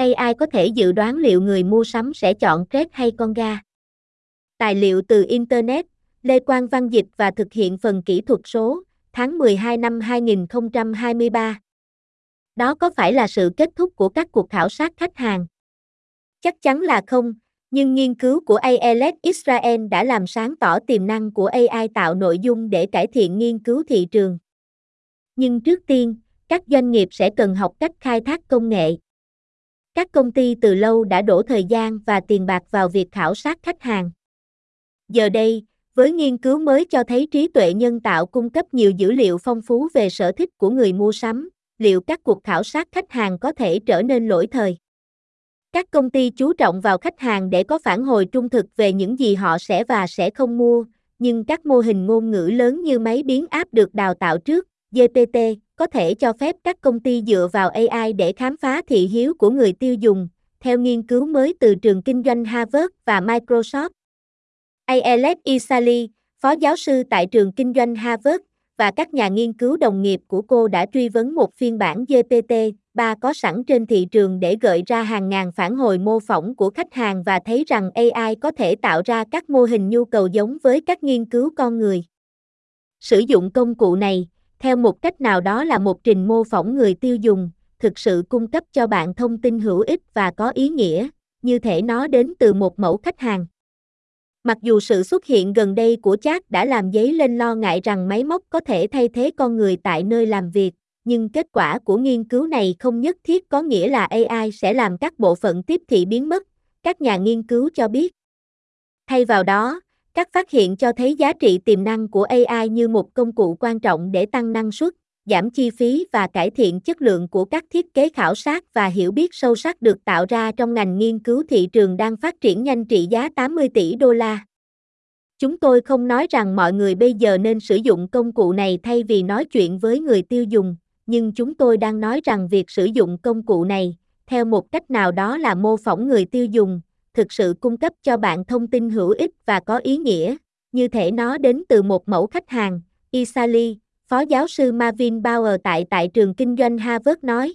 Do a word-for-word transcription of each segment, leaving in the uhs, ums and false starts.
a i có thể dự đoán liệu người mua sắm sẽ chọn Crest hay Colgate. Tài liệu từ Internet, Lê Quang Văn dịch và thực hiện phần kỹ thuật số, tháng mười hai năm hai nghìn không trăm hai mươi ba. Đó có phải là sự kết thúc của các cuộc khảo sát khách hàng? Chắc chắn là không, nhưng nghiên cứu của Ayelet Israeli đã làm sáng tỏ tiềm năng của a i tạo nội dung để cải thiện nghiên cứu thị trường. Nhưng trước tiên, các doanh nghiệp sẽ cần học cách khai thác công nghệ. Các công ty từ lâu đã đổ thời gian và tiền bạc vào việc khảo sát khách hàng. Giờ đây, với nghiên cứu mới cho thấy trí tuệ nhân tạo cung cấp nhiều dữ liệu phong phú về sở thích của người mua sắm, liệu các cuộc khảo sát khách hàng có thể trở nên lỗi thời? Các công ty chú trọng vào khách hàng để có phản hồi trung thực về những gì họ sẽ và sẽ không mua, nhưng các mô hình ngôn ngữ lớn như máy biến áp được đào tạo trước, giê pê tê, có thể cho phép các công ty dựa vào a i để khám phá thị hiếu của người tiêu dùng, theo nghiên cứu mới từ trường kinh doanh Harvard và Microsoft. Ayelet Israeli, phó giáo sư tại trường kinh doanh Harvard, và các nhà nghiên cứu đồng nghiệp của cô đã truy vấn một phiên bản giê pê tê ba có sẵn trên thị trường để gợi ra hàng ngàn phản hồi mô phỏng của khách hàng và thấy rằng a i có thể tạo ra các mô hình nhu cầu giống với các nghiên cứu con người. Sử dụng công cụ này, theo một cách nào đó là một trình mô phỏng người tiêu dùng, thực sự cung cấp cho bạn thông tin hữu ích và có ý nghĩa, như thể nó đến từ một mẫu khách hàng. Mặc dù sự xuất hiện gần đây của chat đã làm dấy lên lo ngại rằng máy móc có thể thay thế con người tại nơi làm việc, nhưng kết quả của nghiên cứu này không nhất thiết có nghĩa là a i sẽ làm các bộ phận tiếp thị biến mất, các nhà nghiên cứu cho biết. Thay vào đó, các phát hiện cho thấy giá trị tiềm năng của a i như một công cụ quan trọng để tăng năng suất, giảm chi phí và cải thiện chất lượng của các thiết kế khảo sát và hiểu biết sâu sắc được tạo ra trong ngành nghiên cứu thị trường đang phát triển nhanh trị giá tám mươi tỷ đô la. Chúng tôi không nói rằng mọi người bây giờ nên sử dụng công cụ này thay vì nói chuyện với người tiêu dùng, nhưng chúng tôi đang nói rằng việc sử dụng công cụ này, theo một cách nào đó là mô phỏng người tiêu dùng, thực sự cung cấp cho bạn thông tin hữu ích và có ý nghĩa, như thể nó đến từ một mẫu khách hàng, Israeli. Phó giáo sư Marvin Bauer tại tại trường kinh doanh Harvard nói.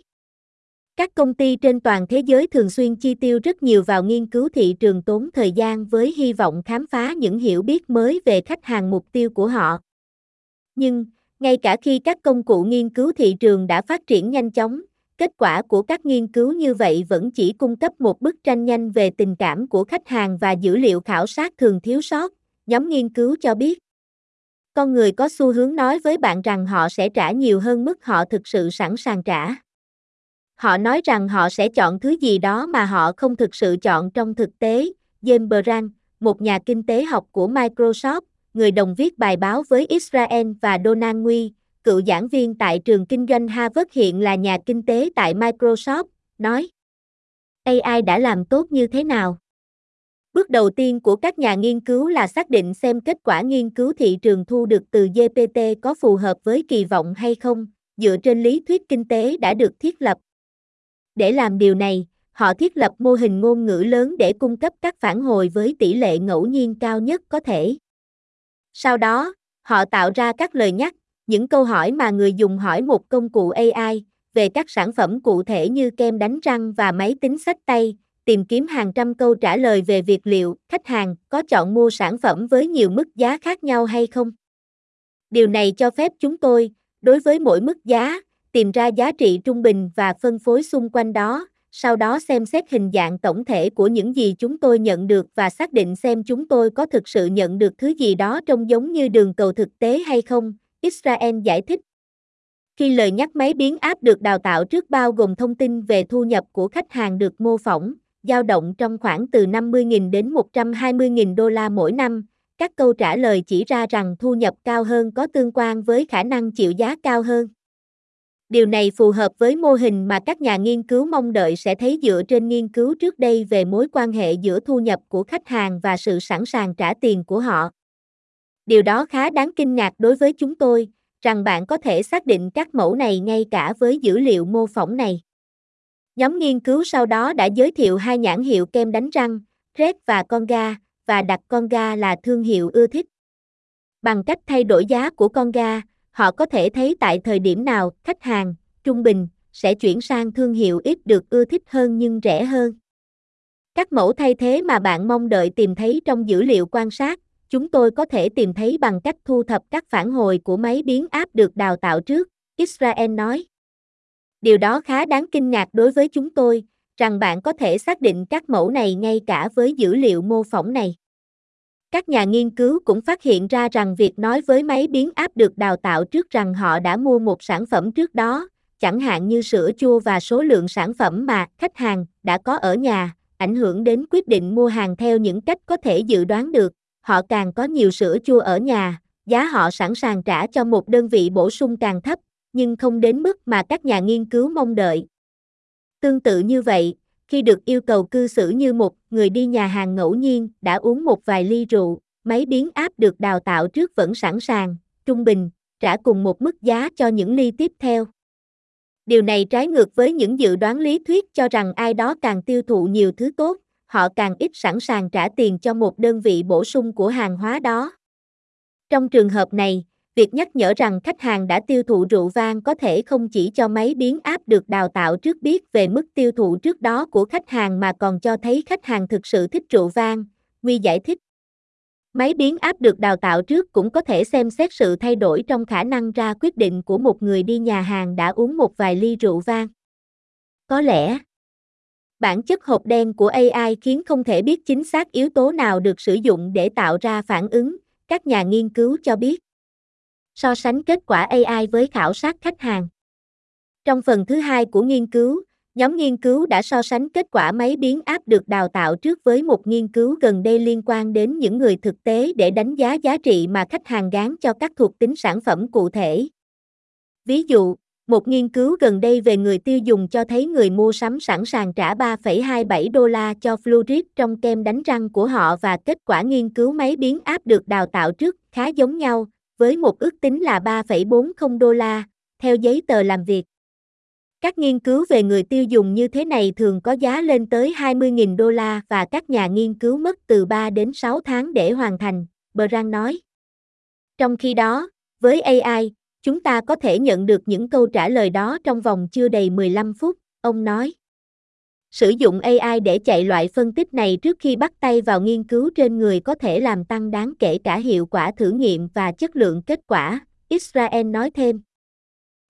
Các công ty trên toàn thế giới thường xuyên chi tiêu rất nhiều vào nghiên cứu thị trường tốn thời gian với hy vọng khám phá những hiểu biết mới về khách hàng mục tiêu của họ. Nhưng, ngay cả khi các công cụ nghiên cứu thị trường đã phát triển nhanh chóng, kết quả của các nghiên cứu như vậy vẫn chỉ cung cấp một bức tranh nhanh về tình cảm của khách hàng và dữ liệu khảo sát thường thiếu sót, nhóm nghiên cứu cho biết. Con người có xu hướng nói với bạn rằng họ sẽ trả nhiều hơn mức họ thực sự sẵn sàng trả. Họ nói rằng họ sẽ chọn thứ gì đó mà họ không thực sự chọn trong thực tế. James Brand, một nhà kinh tế học của Microsoft, người đồng viết bài báo với Israel và Donald Ngwe, cựu giảng viên tại trường kinh doanh Harvard hiện là nhà kinh tế tại Microsoft, nói: a i đã làm tốt như thế nào? Bước đầu tiên của các nhà nghiên cứu là xác định xem kết quả nghiên cứu thị trường thu được từ giê pê tê có phù hợp với kỳ vọng hay không, dựa trên lý thuyết kinh tế đã được thiết lập. Để làm điều này, họ thiết lập mô hình ngôn ngữ lớn để cung cấp các phản hồi với tỷ lệ ngẫu nhiên cao nhất có thể. Sau đó, họ tạo ra các lời nhắc, những câu hỏi mà người dùng hỏi một công cụ a i, về các sản phẩm cụ thể như kem đánh răng và máy tính xách tay. Tìm kiếm hàng trăm câu trả lời về việc liệu khách hàng có chọn mua sản phẩm với nhiều mức giá khác nhau hay không. Điều này cho phép chúng tôi, đối với mỗi mức giá, tìm ra giá trị trung bình và phân phối xung quanh đó, sau đó xem xét hình dạng tổng thể của những gì chúng tôi nhận được và xác định xem chúng tôi có thực sự nhận được thứ gì đó trông giống như đường cầu thực tế hay không, Israel giải thích. Khi lời nhắc máy biến áp được đào tạo trước bao gồm thông tin về thu nhập của khách hàng được mô phỏng, dao động trong khoảng từ năm mươi nghìn đến một trăm hai mươi nghìn đô la mỗi năm, các câu trả lời chỉ ra rằng thu nhập cao hơn có tương quan với khả năng chịu giá cao hơn. Điều này phù hợp với mô hình mà các nhà nghiên cứu mong đợi sẽ thấy dựa trên nghiên cứu trước đây về mối quan hệ giữa thu nhập của khách hàng và sự sẵn sàng trả tiền của họ. Điều đó khá đáng kinh ngạc đối với chúng tôi, rằng bạn có thể xác định các mẫu này ngay cả với dữ liệu mô phỏng này. Nhóm nghiên cứu sau đó đã giới thiệu hai nhãn hiệu kem đánh răng, Crest và Colgate, và đặt Colgate là thương hiệu ưa thích. Bằng cách thay đổi giá của Colgate, họ có thể thấy tại thời điểm nào khách hàng, trung bình, sẽ chuyển sang thương hiệu ít được ưa thích hơn nhưng rẻ hơn. Các mẫu thay thế mà bạn mong đợi tìm thấy trong dữ liệu quan sát, chúng tôi có thể tìm thấy bằng cách thu thập các phản hồi của máy biến áp được đào tạo trước, Israel nói. Điều đó khá đáng kinh ngạc đối với chúng tôi, rằng bạn có thể xác định các mẫu này ngay cả với dữ liệu mô phỏng này. Các nhà nghiên cứu cũng phát hiện ra rằng việc nói với máy biến áp được đào tạo trước rằng họ đã mua một sản phẩm trước đó, chẳng hạn như sữa chua và số lượng sản phẩm mà khách hàng đã có ở nhà, ảnh hưởng đến quyết định mua hàng theo những cách có thể dự đoán được. Họ càng có nhiều sữa chua ở nhà, giá họ sẵn sàng trả cho một đơn vị bổ sung càng thấp, nhưng không đến mức mà các nhà nghiên cứu mong đợi. Tương tự như vậy, khi được yêu cầu cư xử như một người đi nhà hàng ngẫu nhiên đã uống một vài ly rượu, máy biến áp được đào tạo trước vẫn sẵn sàng, trung bình, trả cùng một mức giá cho những ly tiếp theo. Điều này trái ngược với những dự đoán lý thuyết cho rằng ai đó càng tiêu thụ nhiều thứ tốt, họ càng ít sẵn sàng trả tiền cho một đơn vị bổ sung của hàng hóa đó. Trong trường hợp này, việc nhắc nhở rằng khách hàng đã tiêu thụ rượu vang có thể không chỉ cho máy biến áp được đào tạo trước biết về mức tiêu thụ trước đó của khách hàng mà còn cho thấy khách hàng thực sự thích rượu vang, Ngwe giải thích. Máy biến áp được đào tạo trước cũng có thể xem xét sự thay đổi trong khả năng ra quyết định của một người đi nhà hàng đã uống một vài ly rượu vang. Có lẽ, bản chất hộp đen của a i khiến không thể biết chính xác yếu tố nào được sử dụng để tạo ra phản ứng, các nhà nghiên cứu cho biết. So sánh kết quả a i với khảo sát khách hàng. Trong phần thứ hai của nghiên cứu, nhóm nghiên cứu đã so sánh kết quả máy biến áp được đào tạo trước với một nghiên cứu gần đây liên quan đến những người thực tế để đánh giá giá trị mà khách hàng gán cho các thuộc tính sản phẩm cụ thể. Ví dụ, một nghiên cứu gần đây về người tiêu dùng cho thấy người mua sắm sẵn sàng trả ba phẩy hai mươi bảy đô la cho fluoride trong kem đánh răng của họ và kết quả nghiên cứu máy biến áp được đào tạo trước khá giống nhau, với một ước tính là ba phẩy bốn mươi đô la, theo giấy tờ làm việc. Các nghiên cứu về người tiêu dùng như thế này thường có giá lên tới hai mươi nghìn đô la và các nhà nghiên cứu mất từ ba đến sáu tháng để hoàn thành, Brand nói. Trong khi đó, với a i, chúng ta có thể nhận được những câu trả lời đó trong vòng chưa đầy mười lăm phút, ông nói. Sử dụng a i để chạy loại phân tích này trước khi bắt tay vào nghiên cứu trên người có thể làm tăng đáng kể cả hiệu quả thử nghiệm và chất lượng kết quả, Israel nói thêm.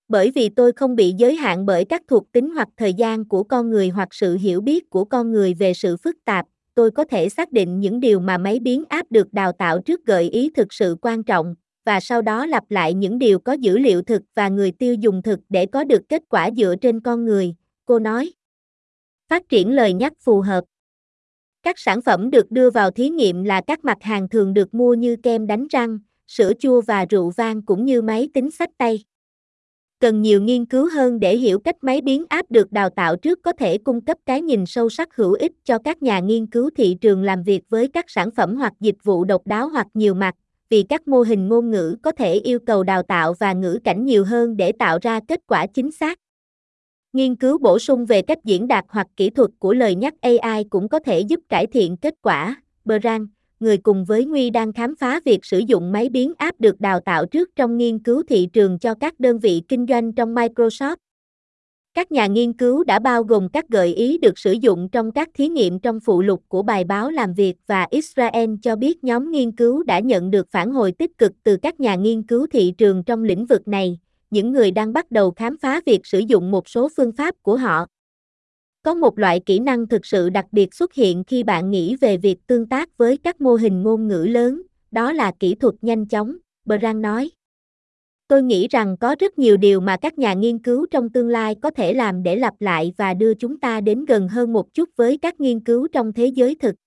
Bởi vì tôi không bị giới hạn bởi các thuộc tính hoặc thời gian của con người hoặc sự hiểu biết của con người về sự phức tạp, tôi có thể xác định những điều mà máy biến áp được đào tạo trước gợi ý thực sự quan trọng, và sau đó lặp lại những điều có dữ liệu thực và người tiêu dùng thực để có được kết quả dựa trên con người, cô nói. Phát triển lời nhắc phù hợp. Các sản phẩm được đưa vào thí nghiệm là các mặt hàng thường được mua như kem đánh răng, sữa chua và rượu vang cũng như máy tính xách tay. Cần nhiều nghiên cứu hơn để hiểu cách máy biến áp được đào tạo trước có thể cung cấp cái nhìn sâu sắc hữu ích cho các nhà nghiên cứu thị trường làm việc với các sản phẩm hoặc dịch vụ độc đáo hoặc nhiều mặt, vì các mô hình ngôn ngữ có thể yêu cầu đào tạo và ngữ cảnh nhiều hơn để tạo ra kết quả chính xác. Nghiên cứu bổ sung về cách diễn đạt hoặc kỹ thuật của lời nhắc a i cũng có thể giúp cải thiện kết quả. Brand, người cùng với Ngwe đang khám phá việc sử dụng máy biến áp được đào tạo trước trong nghiên cứu thị trường cho các đơn vị kinh doanh trong Microsoft. Các nhà nghiên cứu đã bao gồm các gợi ý được sử dụng trong các thí nghiệm trong phụ lục của bài báo làm việc và Israel cho biết nhóm nghiên cứu đã nhận được phản hồi tích cực từ các nhà nghiên cứu thị trường trong lĩnh vực này, những người đang bắt đầu khám phá việc sử dụng một số phương pháp của họ. Có một loại kỹ năng thực sự đặc biệt xuất hiện khi bạn nghĩ về việc tương tác với các mô hình ngôn ngữ lớn, đó là kỹ thuật nhanh chóng, Brand nói. Tôi nghĩ rằng có rất nhiều điều mà các nhà nghiên cứu trong tương lai có thể làm để lặp lại và đưa chúng ta đến gần hơn một chút với các nghiên cứu trong thế giới thực.